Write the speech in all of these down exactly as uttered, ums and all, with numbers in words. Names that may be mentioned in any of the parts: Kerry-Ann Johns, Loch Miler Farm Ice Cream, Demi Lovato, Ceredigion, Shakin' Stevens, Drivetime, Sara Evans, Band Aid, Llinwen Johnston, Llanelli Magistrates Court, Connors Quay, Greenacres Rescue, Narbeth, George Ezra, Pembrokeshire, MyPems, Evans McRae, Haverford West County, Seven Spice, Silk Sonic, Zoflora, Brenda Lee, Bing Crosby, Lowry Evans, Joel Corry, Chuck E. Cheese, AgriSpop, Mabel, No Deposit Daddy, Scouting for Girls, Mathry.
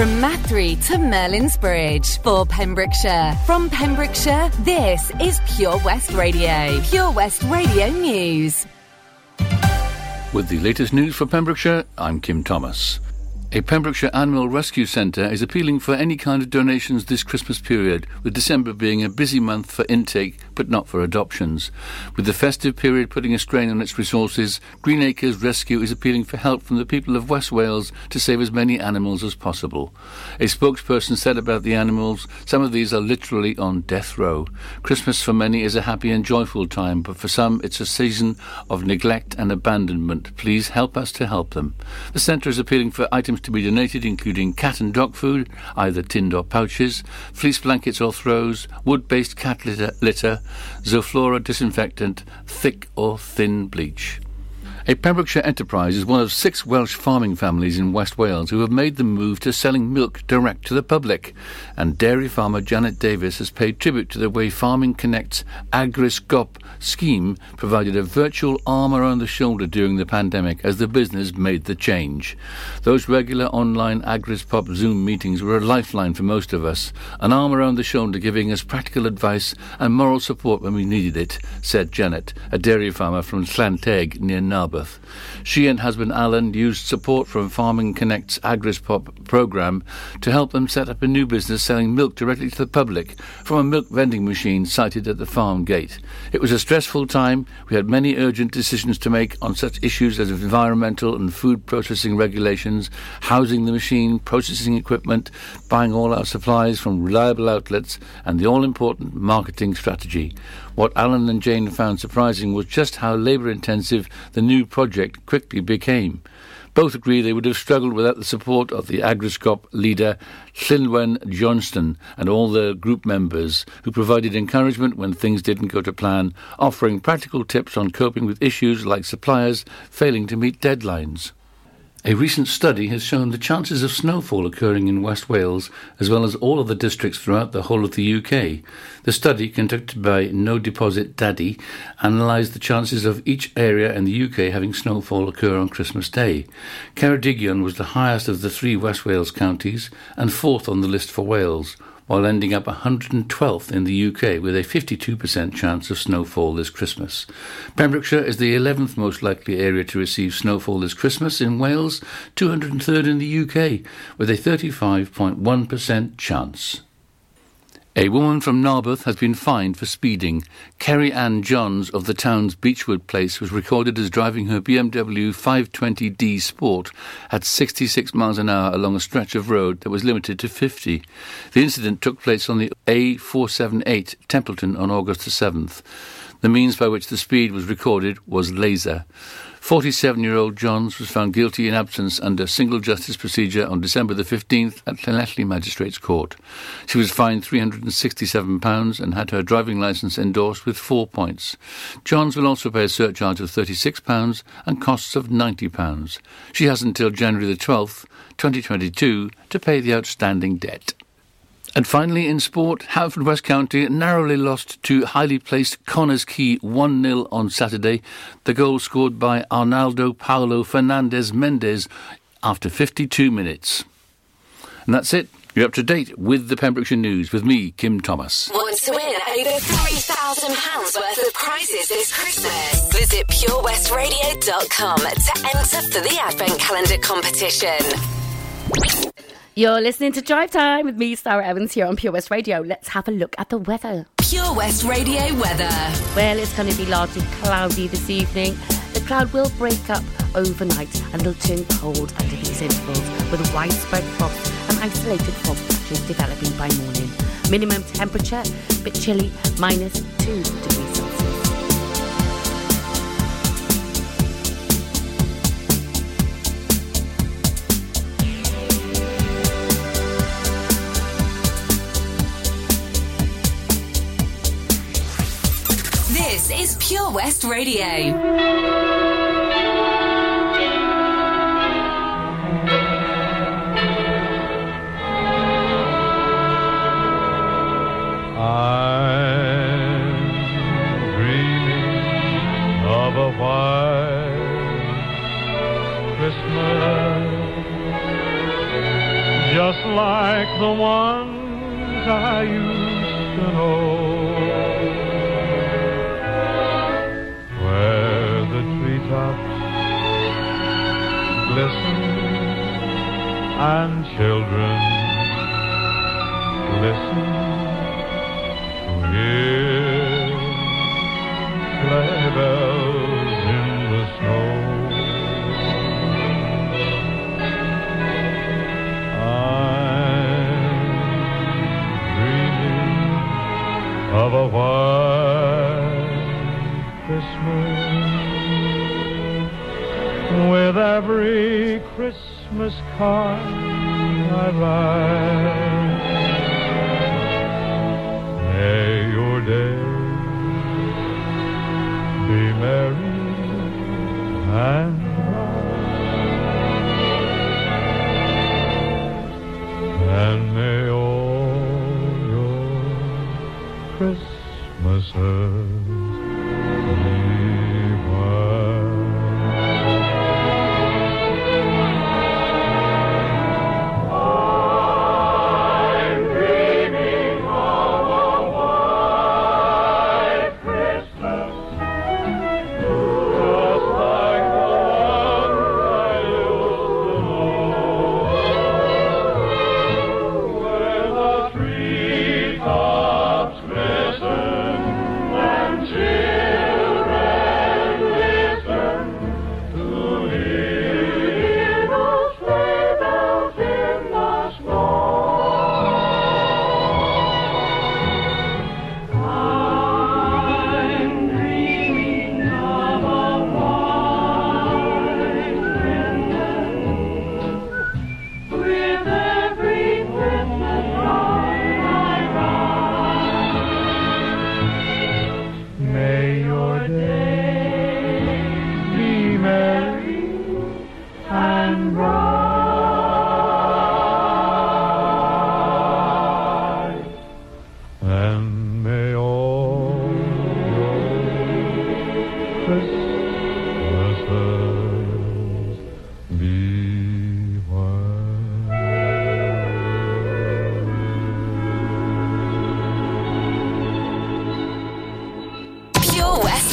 From Mathry to Merlin's Bridge for Pembrokeshire. From Pembrokeshire, this is Pure West Radio. Pure West Radio News. With the latest news for Pembrokeshire, I'm Kim Thomas. A Pembrokeshire Animal Rescue Centre is appealing for any kind of donations this Christmas period, with December being a busy month for intake but not for adoptions. With the festive period putting a strain on its resources, Greenacres Rescue is appealing for help from the people of West Wales to save as many animals as possible. A spokesperson said about the animals, some of these are literally on death row. Christmas for many is a happy and joyful time, but for some it's a season of neglect and abandonment. Please help us to help them. The centre is appealing for items to be donated, including cat and dog food, either tinned or pouches, fleece blankets or throws, wood-based cat litter, litter, Zoflora disinfectant, thick or thin bleach. A Pembrokeshire enterprise is one of six Welsh farming families in West Wales who have made the move to selling milk direct to the public, and dairy farmer Janet Davis has paid tribute to the way Farming Connect's AgriSpop scheme provided a virtual arm around the shoulder during the pandemic as the business made the change. Those regular online AgriSpop Zoom meetings were a lifeline for most of us, an arm around the shoulder giving us practical advice and moral support when we needed it, said Janet, a dairy farmer from Llanelli near Narbeth. She and husband Alan used support from Farming Connect's AgriSpop programme to help them set up a new business selling milk directly to the public from a milk vending machine sited at the farm gate. It was a stressful time. We had many urgent decisions to make on such issues as environmental and food processing regulations, housing the machine, processing equipment, buying all our supplies from reliable outlets, and the all-important marketing strategy. What Alan and Jane found surprising was just how labour-intensive the new project quickly became. Both agree they would have struggled without the support of the AgriSpop leader Llinwen Johnston and all the group members, who provided encouragement when things didn't go to plan, offering practical tips on coping with issues like suppliers failing to meet deadlines. A recent study has shown the chances of snowfall occurring in West Wales, as well as all other districts throughout the whole of the U K. The study, conducted by No Deposit Daddy, analysed the chances of each area in the U K having snowfall occur on Christmas Day. Ceredigion was the highest of the three West Wales counties and fourth on the list for Wales, while ending up one hundred twelfth in the U K with a fifty-two percent chance of snowfall this Christmas. Pembrokeshire is the eleventh most likely area to receive snowfall this Christmas in Wales, two hundred third in the U K, with a thirty-five point one percent chance. A woman from Narbeth has been fined for speeding. Kerry-Ann Johns of the town's Beechwood Place was recorded as driving her B M W five twenty D Sport at sixty-six miles an hour along a stretch of road that was limited to fifty. The incident took place on the A four seventy-eight Templeton on August the seventh. The means by which the speed was recorded was laser. forty-seven-year-old Johns was found guilty in absence under single justice procedure on December the fifteenth at Llanelli Magistrates Court. She was fined three hundred sixty-seven pounds and had her driving licence endorsed with four points. Johns will also pay a surcharge of thirty-six pounds and costs of ninety pounds. She has until January the twelfth, twenty twenty-two, to pay the outstanding debt. And finally, in sport, Haverford West County narrowly lost to highly placed Connors Quay one nil on Saturday. The goal scored by Arnaldo Paulo Fernandez Mendes after fifty-two minutes. And that's it. You're up to date with the Pembrokeshire News with me, Kim Thomas. Want to win over three thousand pounds worth of prizes this Christmas? Visit pure west radio dot com to enter for the Advent Calendar competition. You're listening to Drive Time with me, Sara Evans, here on Pure West Radio. Let's have a look at the weather. Pure West Radio weather. Well, it's going to be largely cloudy this evening. The cloud will break up overnight and it'll turn cold under these intervals, with widespread frost and isolated fog patches developing by morning. Minimum temperature, a bit chilly, minus two degrees Celsius. This is Pure West Radio. I'm dreaming of a white Christmas, just like the ones I used to know, where the treetops glisten and children listen to hear sleigh bells in the snow. I'm dreaming of a white Christmas with every Christmas card I write. May your day be merry and bright, and may all your Christmases be bright.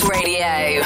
Radio.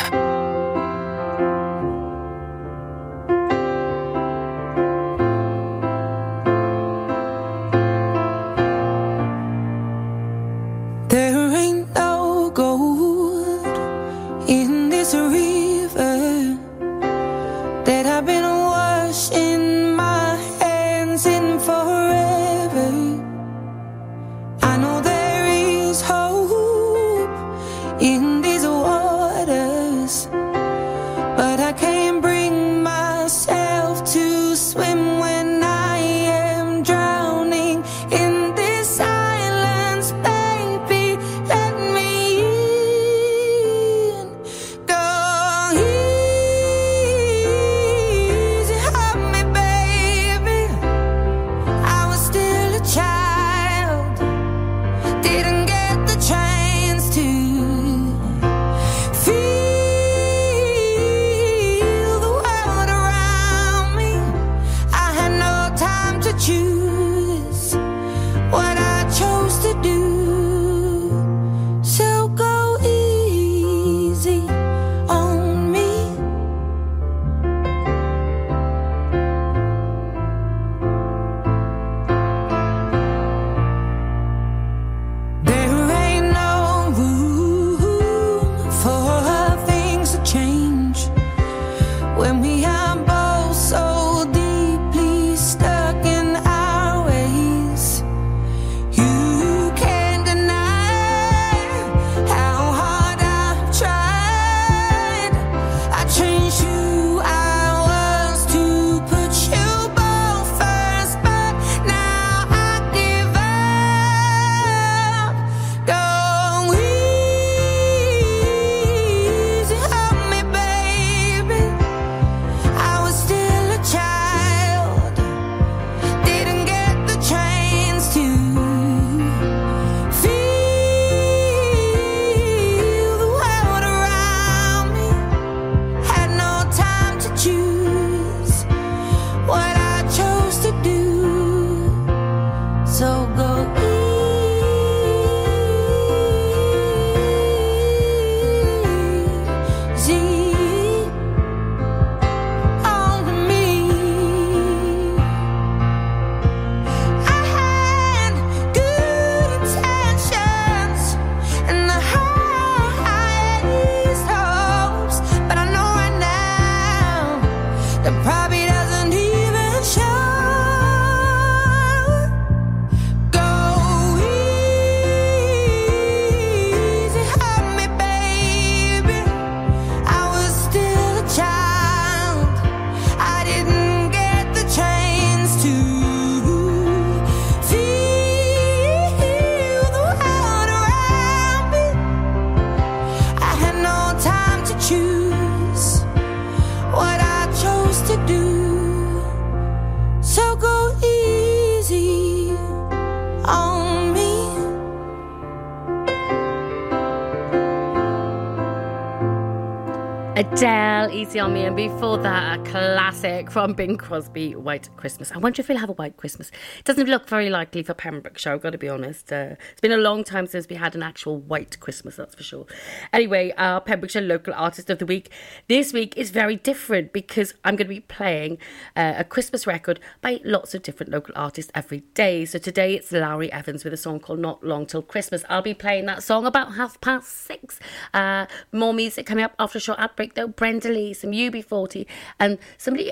Adele, Easy on Me, and before that, a classic from Bing Crosby, White Christmas. I wonder if we'll have a White Christmas. It doesn't look very likely for Pembrokeshire, I've got to be honest. Uh, it's been a long time since we had an actual White Christmas, that's for sure. Anyway, our Pembrokeshire Local Artist of the Week this week is very different because I'm going to be playing uh, a Christmas record by lots of different local artists every day. So today it's Lowry Evans with a song called Not Long Till Christmas. I'll be playing that song about half past six. Uh, more music coming up after a short ad break. Though Brenda Lee, some U B forty, and somebody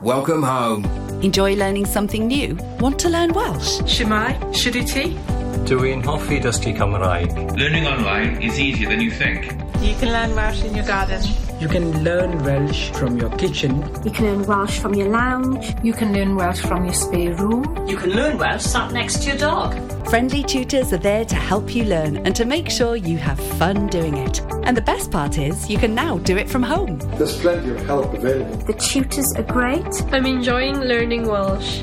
Welcome home. Enjoy learning something new? Want to learn Welsh? Shemai, Shuduti? Doing Hoffi Dusty Cymraeg. Learning online is easier than you think. You can learn Welsh in your garden. You can learn Welsh from your kitchen. You can learn Welsh from your lounge. You can learn Welsh from your spare room. You can learn Welsh sat next to your dog. Friendly tutors are there to help you learn and to make sure you have fun doing it. And the best part is you can now do it from home. There's plenty of help available. The tutors are great. I'm enjoying learning Welsh.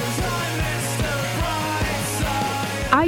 Eye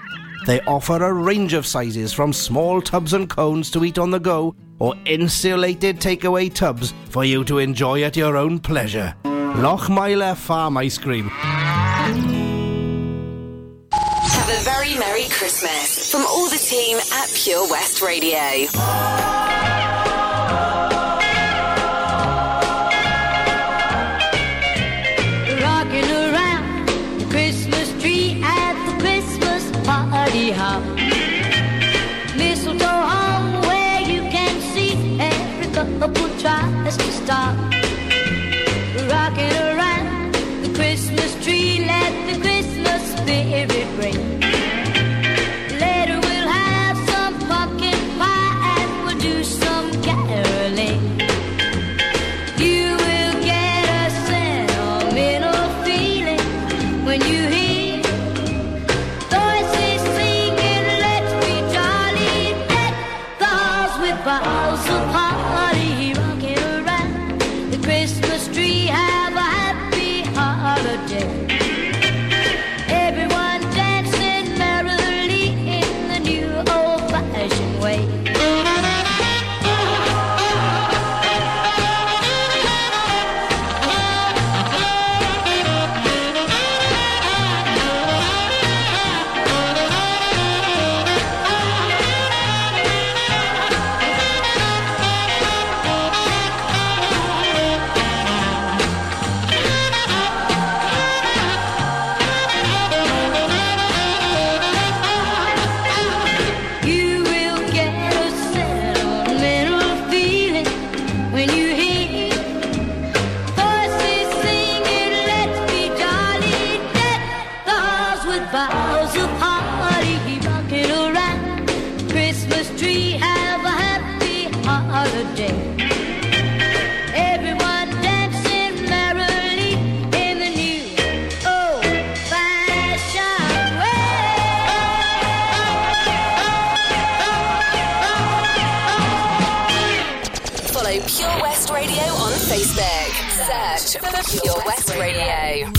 They offer a range of sizes from small tubs and cones to eat on the go or insulated takeaway tubs for you to enjoy at your own pleasure. Loch Miler Farm Ice Cream. Have a very Merry Christmas from all the team at Pure West Radio. Tries to stop rocking around the Christmas tree. Let the Christmas spirit ring. Later we'll have some pumpkin pie and we'll do some caroling. You will get a sentimental feeling when you hear voices singing. Let's be jolly at the halls with balls of party. Facebook. Search for Pure West Radio.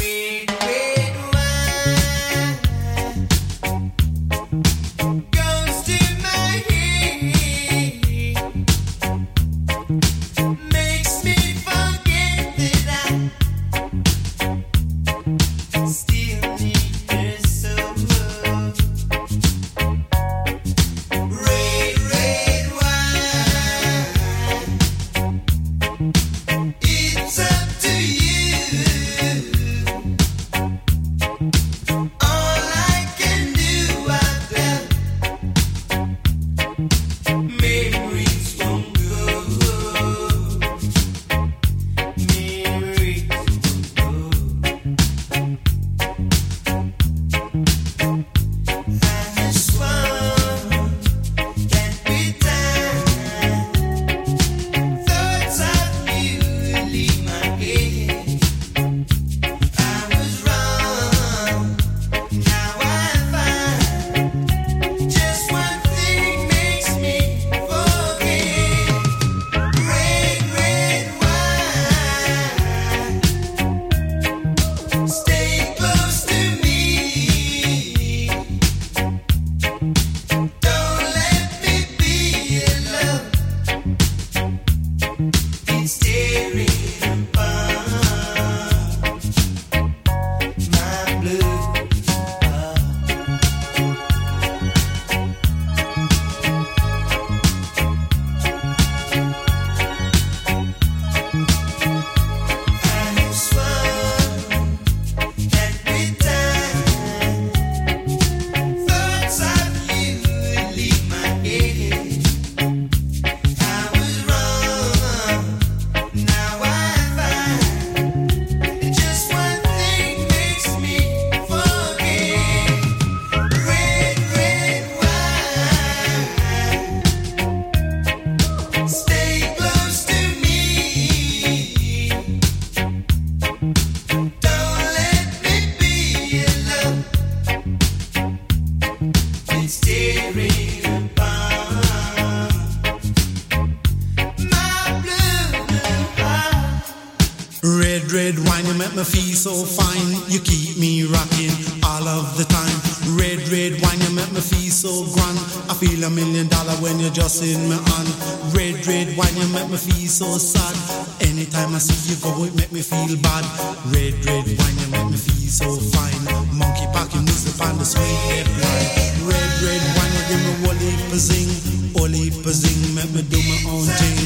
So fine, you keep me rocking all of the time. Red, red wine, you make me feel so grand. I feel a million dollar when you're just in my hand. Red, red wine, you make me feel so sad. Anytime I see you go, it make me feel bad. Red, red wine, you make me feel so fine. Monkey packing music on the sweet head line. Red, red wine, you give me wally pazing, wally pazing, make me do my own thing.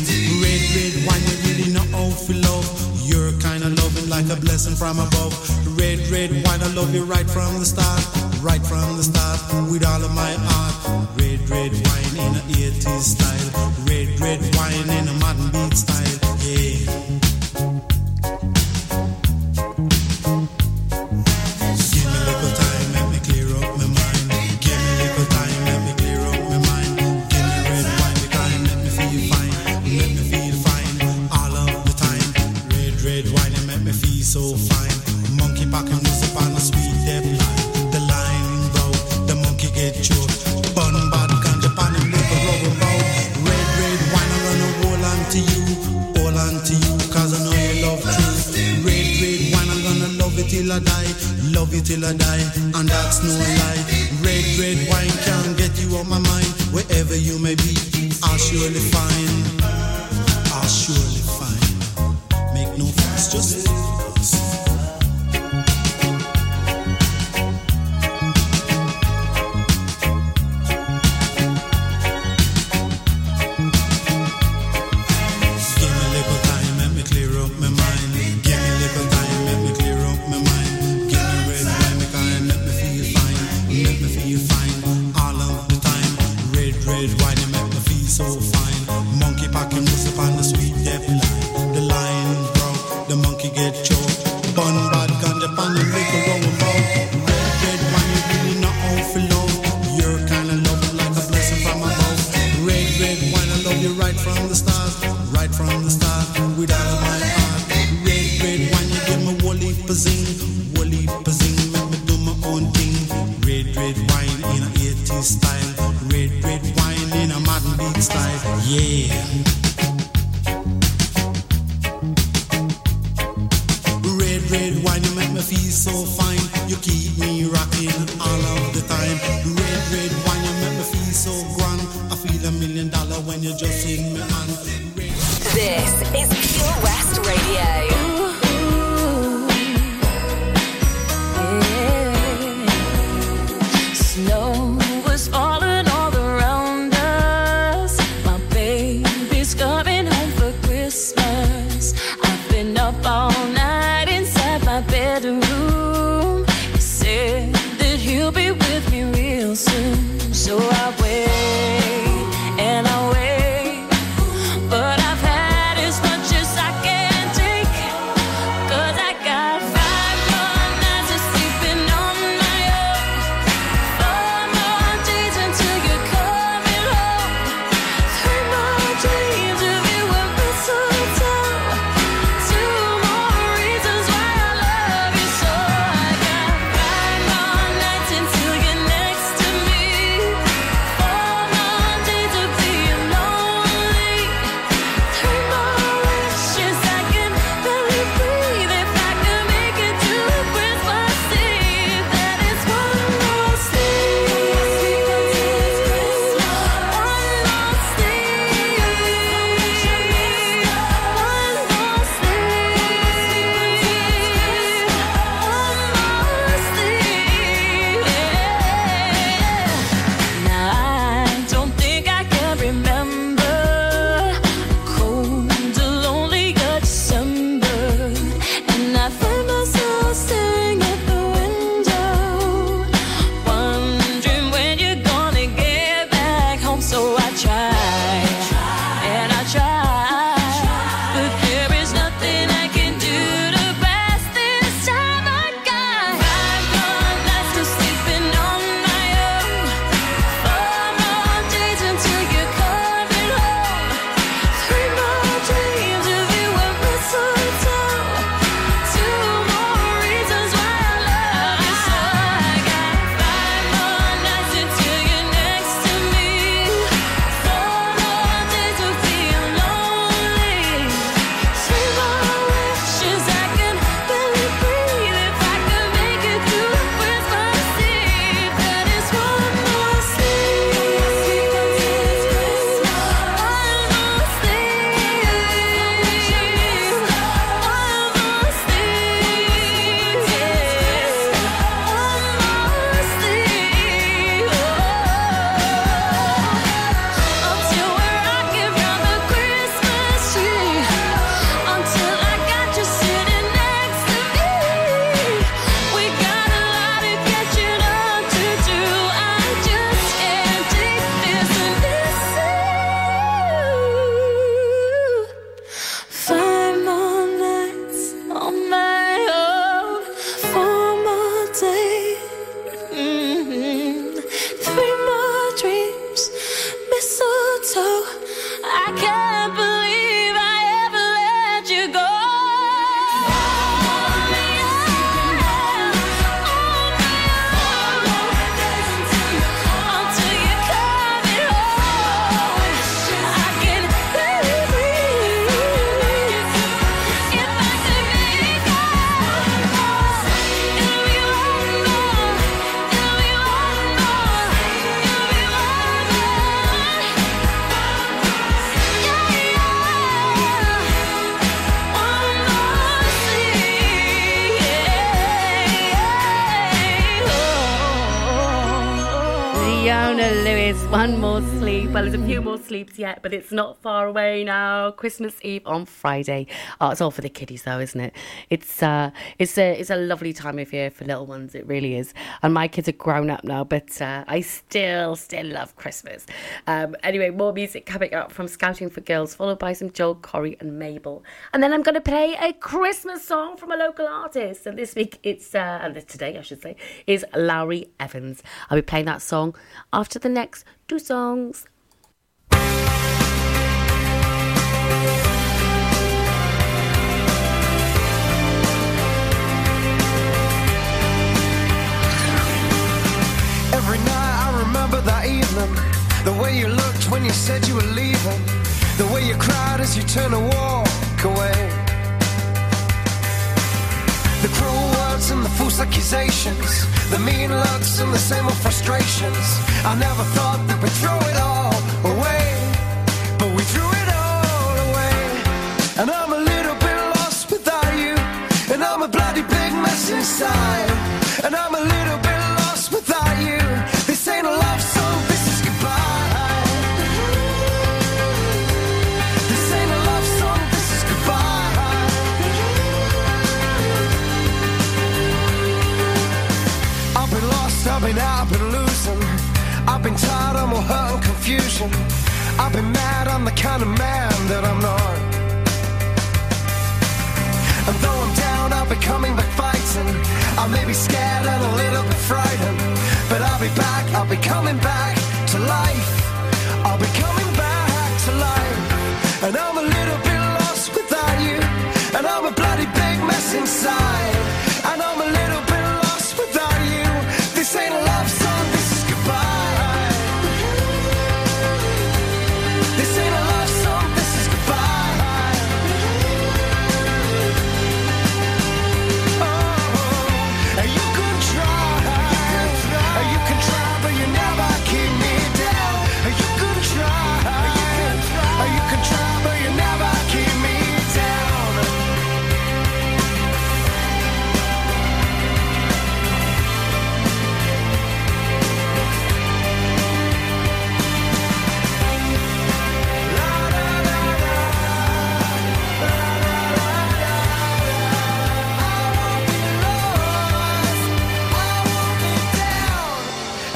Red, red wine, you really know how to love. You're kind of loving like a blessing from above. Red, red wine, I love you right from the start. Right from the start, with all of my heart. Red, red wine in a eighties style. Red, red wine in a modern beat style. Yeah. So fine, monkey packing music on a sweet dip line. The line broke, the monkey get choked. Bun bad ganja pan and make a rubber bow. Red, red wine, I run a roll on to you, all on to you, cause I know you love truth. Red, red wine, I'm gonna love it till I die, love it till I die, and that's no lie. Red, red wine can't get you out my mind. Wherever you may be, I'll surely find, I'll surely find. Make no fuss, just monkey packing music on the sweet depth line. The lion broke, the monkey gave. staying up all night inside my bedroom. You said that you'll be with me real soon. So I wait and I wait, but I've had as much as I can take, 'cause I got five more nights of sleeping on my own, four more days until you're coming home, three more dreams of you and mistletoe, two more reasons why I love you. So I got five more nights until you're next to me, four more days of being lonely, three more wishes I can barely breathe. If I could make it to Christmas Eve, that is one more sleep, one more sleep, one more sleep, one more sleep. Yeah. Now I don't think I can remember a cold, a lonely December, and I find myself staring at the window, wondering when you're gonna get back home. So I try and I try, but there is nothing I can do to pass this time. I got five more nights to sleeping on my own, four more days until you're coming home, three more dreams of you and mistletoe, two more reasons why I love you. So I got five more nights until you're next to me, four more days of being lonely, three more wishes I can barely breathe. If I could make it to Christmas Eve, that is one more sleep, one more sleep, one more sleep, yeah, one more sleep, oh. Until we're rocking round the Christmas tree, until I got you sitting next to me. We got a lot of catching up to do. I just can't take this and miss you. Five more nights on my own, four more days, mhm, three more dreams, mistletoe. I can't believe I ever let you go. On me on, on me on, until you're coming home. I can barely breathe. If I could make it all, it'll be one more, it'll be one more, it'll be one more. Yeah, yeah, one more sleep, yeah, oh. Leona Lewis, one more sleep. Well, there's a few more sleeps yet, but it's not far away now. Christmas Eve on Friday. Oh, it's all for the kiddies, though, isn't it? It's uh, it's a it's a lovely time of year for little ones. It really is. And my kids are grown up now, but uh, I still still love Christmas. Um, anyway, more music coming up from Scouting for Girls, followed by some Joel Corry and Mabel, and then I'm going to play a Christmas song from a local artist. And this week, it's uh, and today I should say is Lowry Evans. I'll be playing that song after the next two songs. Every night I remember that evening, the way you looked when you said you were leaving, the way you cried as you turned to walk away, the cruel words and the false accusations, the mean looks and the same old frustrations. I never thought that we'd throw it all away, but we threw it all away. And I'm a little bit lost without you, and I'm a bloody big mess inside, and I'm a little bit lost without you. This ain't a love song, this is goodbye. This ain't a love song, this is goodbye. confusion. I've been mad, I'm the kind of man that I'm not. And though I'm down, I'll be coming back fighting. I may be scared and a little bit frightened, but I'll be back, I'll be coming back to life. I'll be coming back to life. And I'm a little bit lost without you, and I'm a bloody big mess inside. And I'm a little bit lost without you. This ain't a love song, this is goodbye.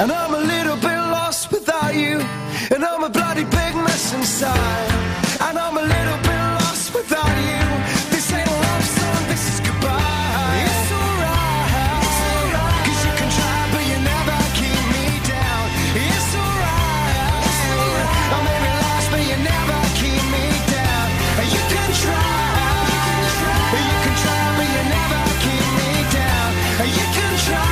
And I'm a little bit lost without you, and I'm a bloody big mess inside. And I'm a little bit lost without you. This ain't a love song, this is goodbye. It's alright, it's alright. 'Cause you can try, but you never keep me down. It's alright, it's alright. I may be lost, but you never keep me down. You can try, you can try, you can try, but you never keep me down. You can try.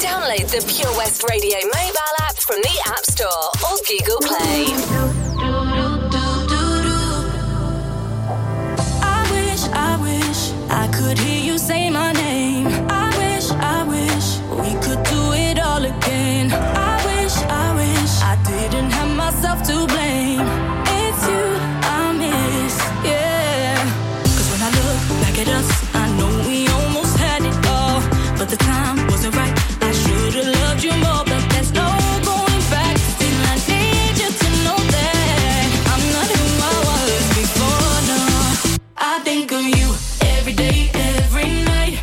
Download the Pure West Radio mobile app from the App Store or Google Play. Think of you every day, every night.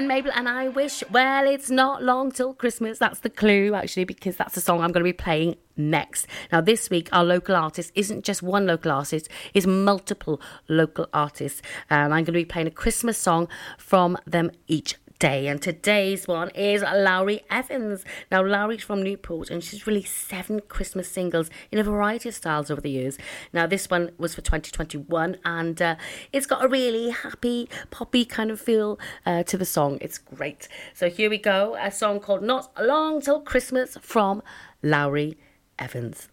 and Mabel and I wish, well, it's not long till Christmas. That's the clue, actually, because that's the song I'm going to be playing next. Now, this week, our local artist isn't just one local artist, it's multiple local artists. And I'm going to be playing a Christmas song from them each day. And today's one is Lowry Evans. Now, Lowry's from Newport and she's released seven Christmas singles in a variety of styles over the years. Now, this one was for twenty twenty-one and uh, it's got a really happy, poppy kind of feel uh, to the song. It's great. So here we go, a song called Not Long Till Christmas from Lowry Evans.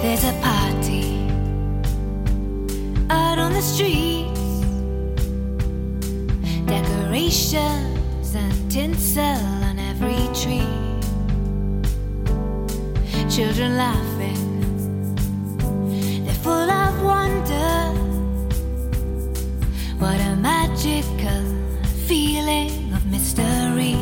There's a party out on the streets, decorations and tinsel on every tree, children laughing, they're full of wonder. What a magical feeling of mystery.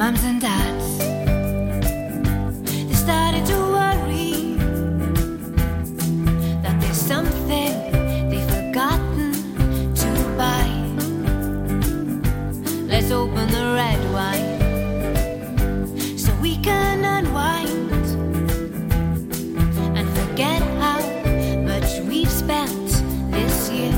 Mums and dads, they started to worry that there's something they've forgotten to buy. Let's open the red wine so we can unwind and forget how much we've spent this year.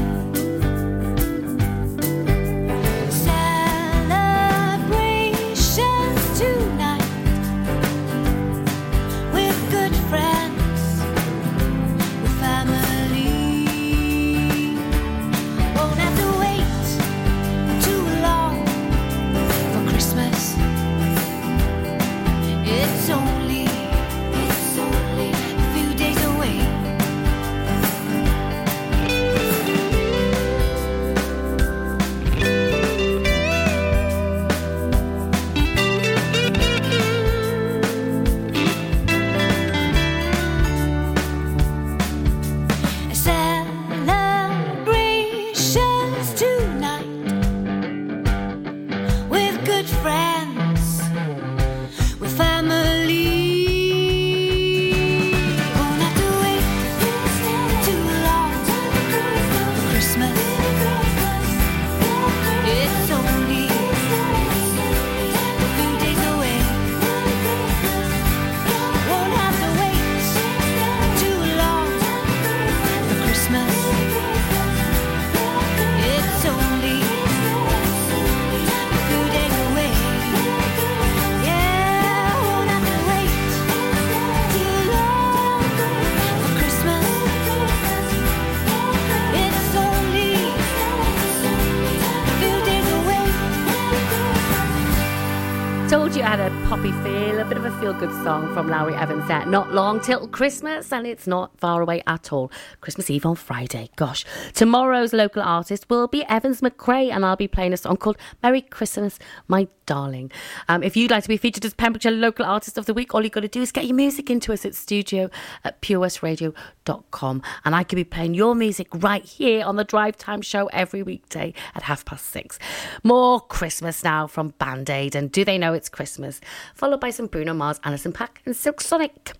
Good song from Lowry Evans there. Not long till Christmas, and it's not far away at all. Christmas Eve on Friday. Gosh. Tomorrow's local artist will be Evans McRae, and I'll be playing a song called Merry Christmas, My Darling. Um, if you'd like to be featured as Pembrokeshire Local Artist of the Week, all you've got to do is get your music into us at studio at pure west radio dot com, and I could be playing your music right here on the Drive Time Show every weekday at half past six. More Christmas now from Band Aid and Do They Know It's Christmas, followed by some Bruno Mars, Alison Pack and Silk Sonic.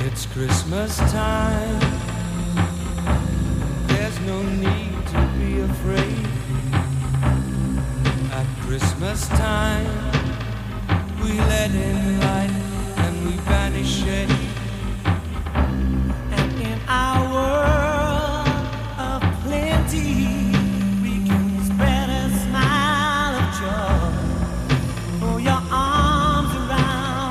It's Christmas time. There's no need to be afraid. At Christmas time, we let in light and we banish it. And in our world of plenty, we can spread a smile of joy. Throw your arms around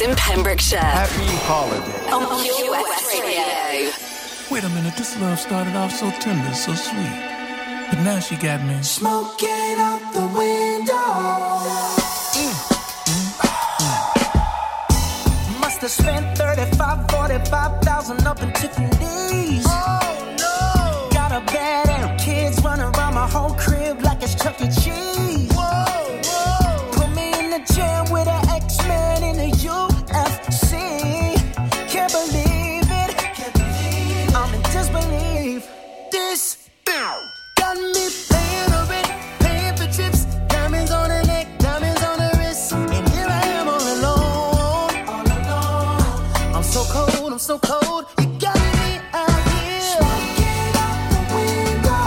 Parks in Pembrokeshire. Happy holiday on Pure West Radio. Wait a minute, this love started off so tender, so sweet, but now she got me smoking out the window. To spend thirty-five, forty-five thousand up in Tiffany's. Oh no! Got a bad ass kids running around my whole crib like it's Chuck E. Cheese. Whoa, whoa! Put me in the gym with an X-Man in the U F C. Can't believe it. Can't believe it. I'm in disbelief. This got me paying a rent, paying for trips, diamonds on the neck, diamonds on the wrist. So cold, I'm so cold. You got me out here. Smoking out the window.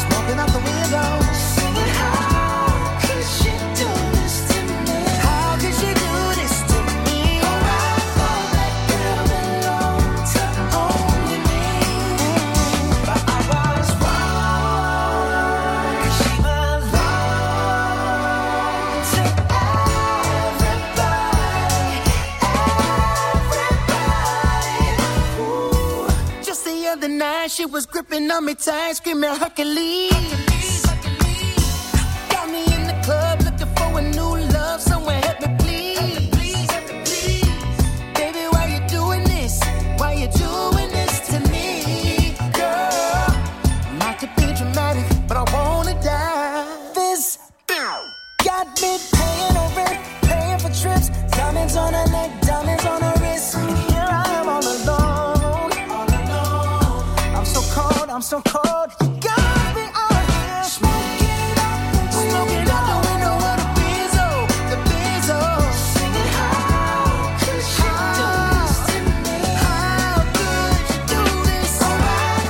Smoking out the window. Singing, how could she do this to me? How could she do this to me? Oh, I thought that girl belonged to only me. Mm-hmm. But I was wrong. She belonged to everybody. The night she was gripping on me tight, screaming Hercules. Hercules, Hercules. Got me in the club looking for a new love, someone help me please. Help me please, help me please. Baby, why you doing this? Why you doing this to me, girl? Not to be dramatic, but I wanna die. This got me paying a rent, paying for trips, diamonds on her neck, diamonds on her wrist. Here I am all alone. I'm so cold, you got me out here. Smoking out the window. Smoking out the window of the Bezo, the Bezo. Singing, how could she do this to me? How could you do this? Oh, I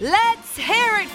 Let's hear it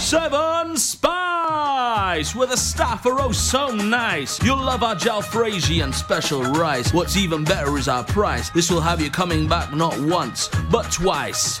Seven Spice, where the staff are oh so nice. You'll love our jalfrezi and special rice. What's even better is our price. This will have you coming back not once, but twice.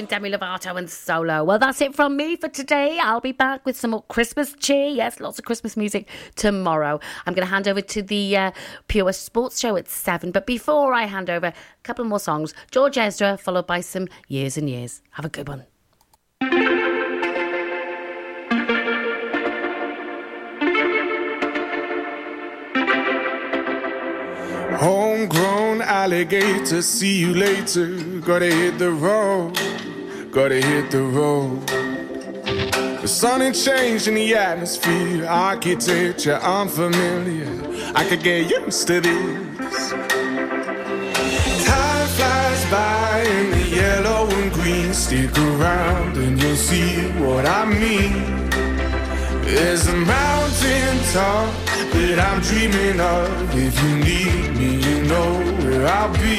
watching Demi Lovato and Solo. Well, that's it from me for today. I'll be back with some more Christmas cheer. Yes, lots of Christmas music tomorrow. I'm going to hand over to the uh, Pure West Sports Show at seven. But before I hand over, a couple more songs. George Ezra, followed by some Years and Years. Have a good one. Homegrown alligator, see you later. Gotta hit the road, gotta hit the road. The sun ain't changing the atmosphere. Architecture unfamiliar, I could get used to this. Time flies by in the yellow and green. Stick around and you'll see what I mean. There's a mountain top that I'm dreaming of. If you need me, you know where I'll be.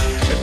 A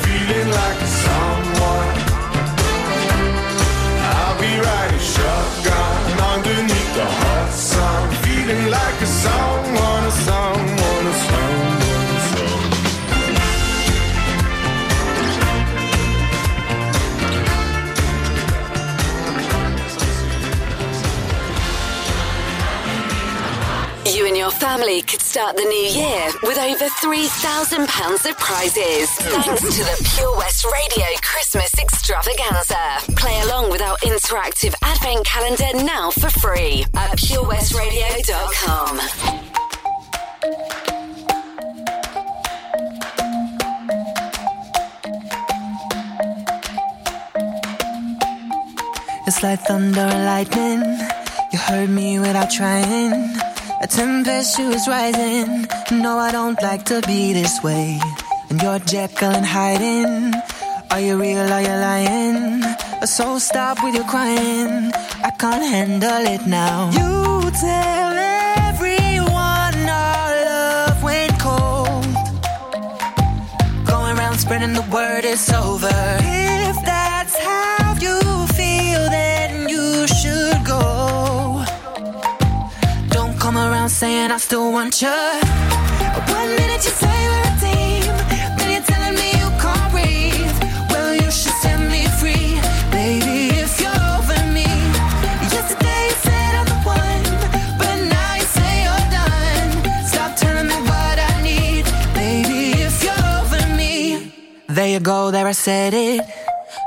feeling like a someone. I'll be riding shotgun underneath the hot sun, feeling like a someone, a someone, a someone. You and your family could start the new year with over three thousand pounds of prizes thanks to the Pure West Radio Christmas Extravaganza. Play along with our interactive advent calendar now for free at pure west radio dot com. It's like thunder and lightning. You heard me without trying. A temperature is rising. No, I don't like to be this way. And you're Jekyll and hiding. Are you real? Are you lying? So stop with your crying. I can't handle it now. You tell everyone our love went cold. Going around spreading the word it's over. If that's how you feel, then you should go. Come around saying I still want you. One minute you say we're a team, then you're telling me you can't breathe. Well, you should set me free, baby, if you're over me. Yesterday you said I'm the one, but now you say you're done. Stop telling me what I need, baby, if you're over me. There you go, there I said it.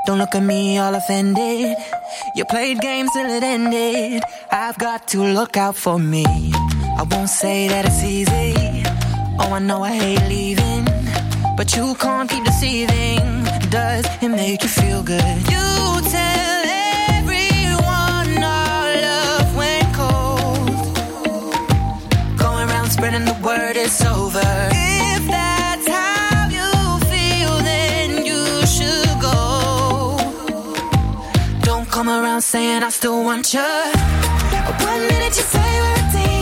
Don't look at me all offended. You played games till it ended. I've got to look out for me. I won't say that it's easy. Oh, I know I hate leaving, but you can't keep deceiving. does it make you feel good? You tell everyone our love went cold. Going around spreading the word it's over. If that's how you feel, then you should go. Don't come around saying I still want you. One minute you say we're a team.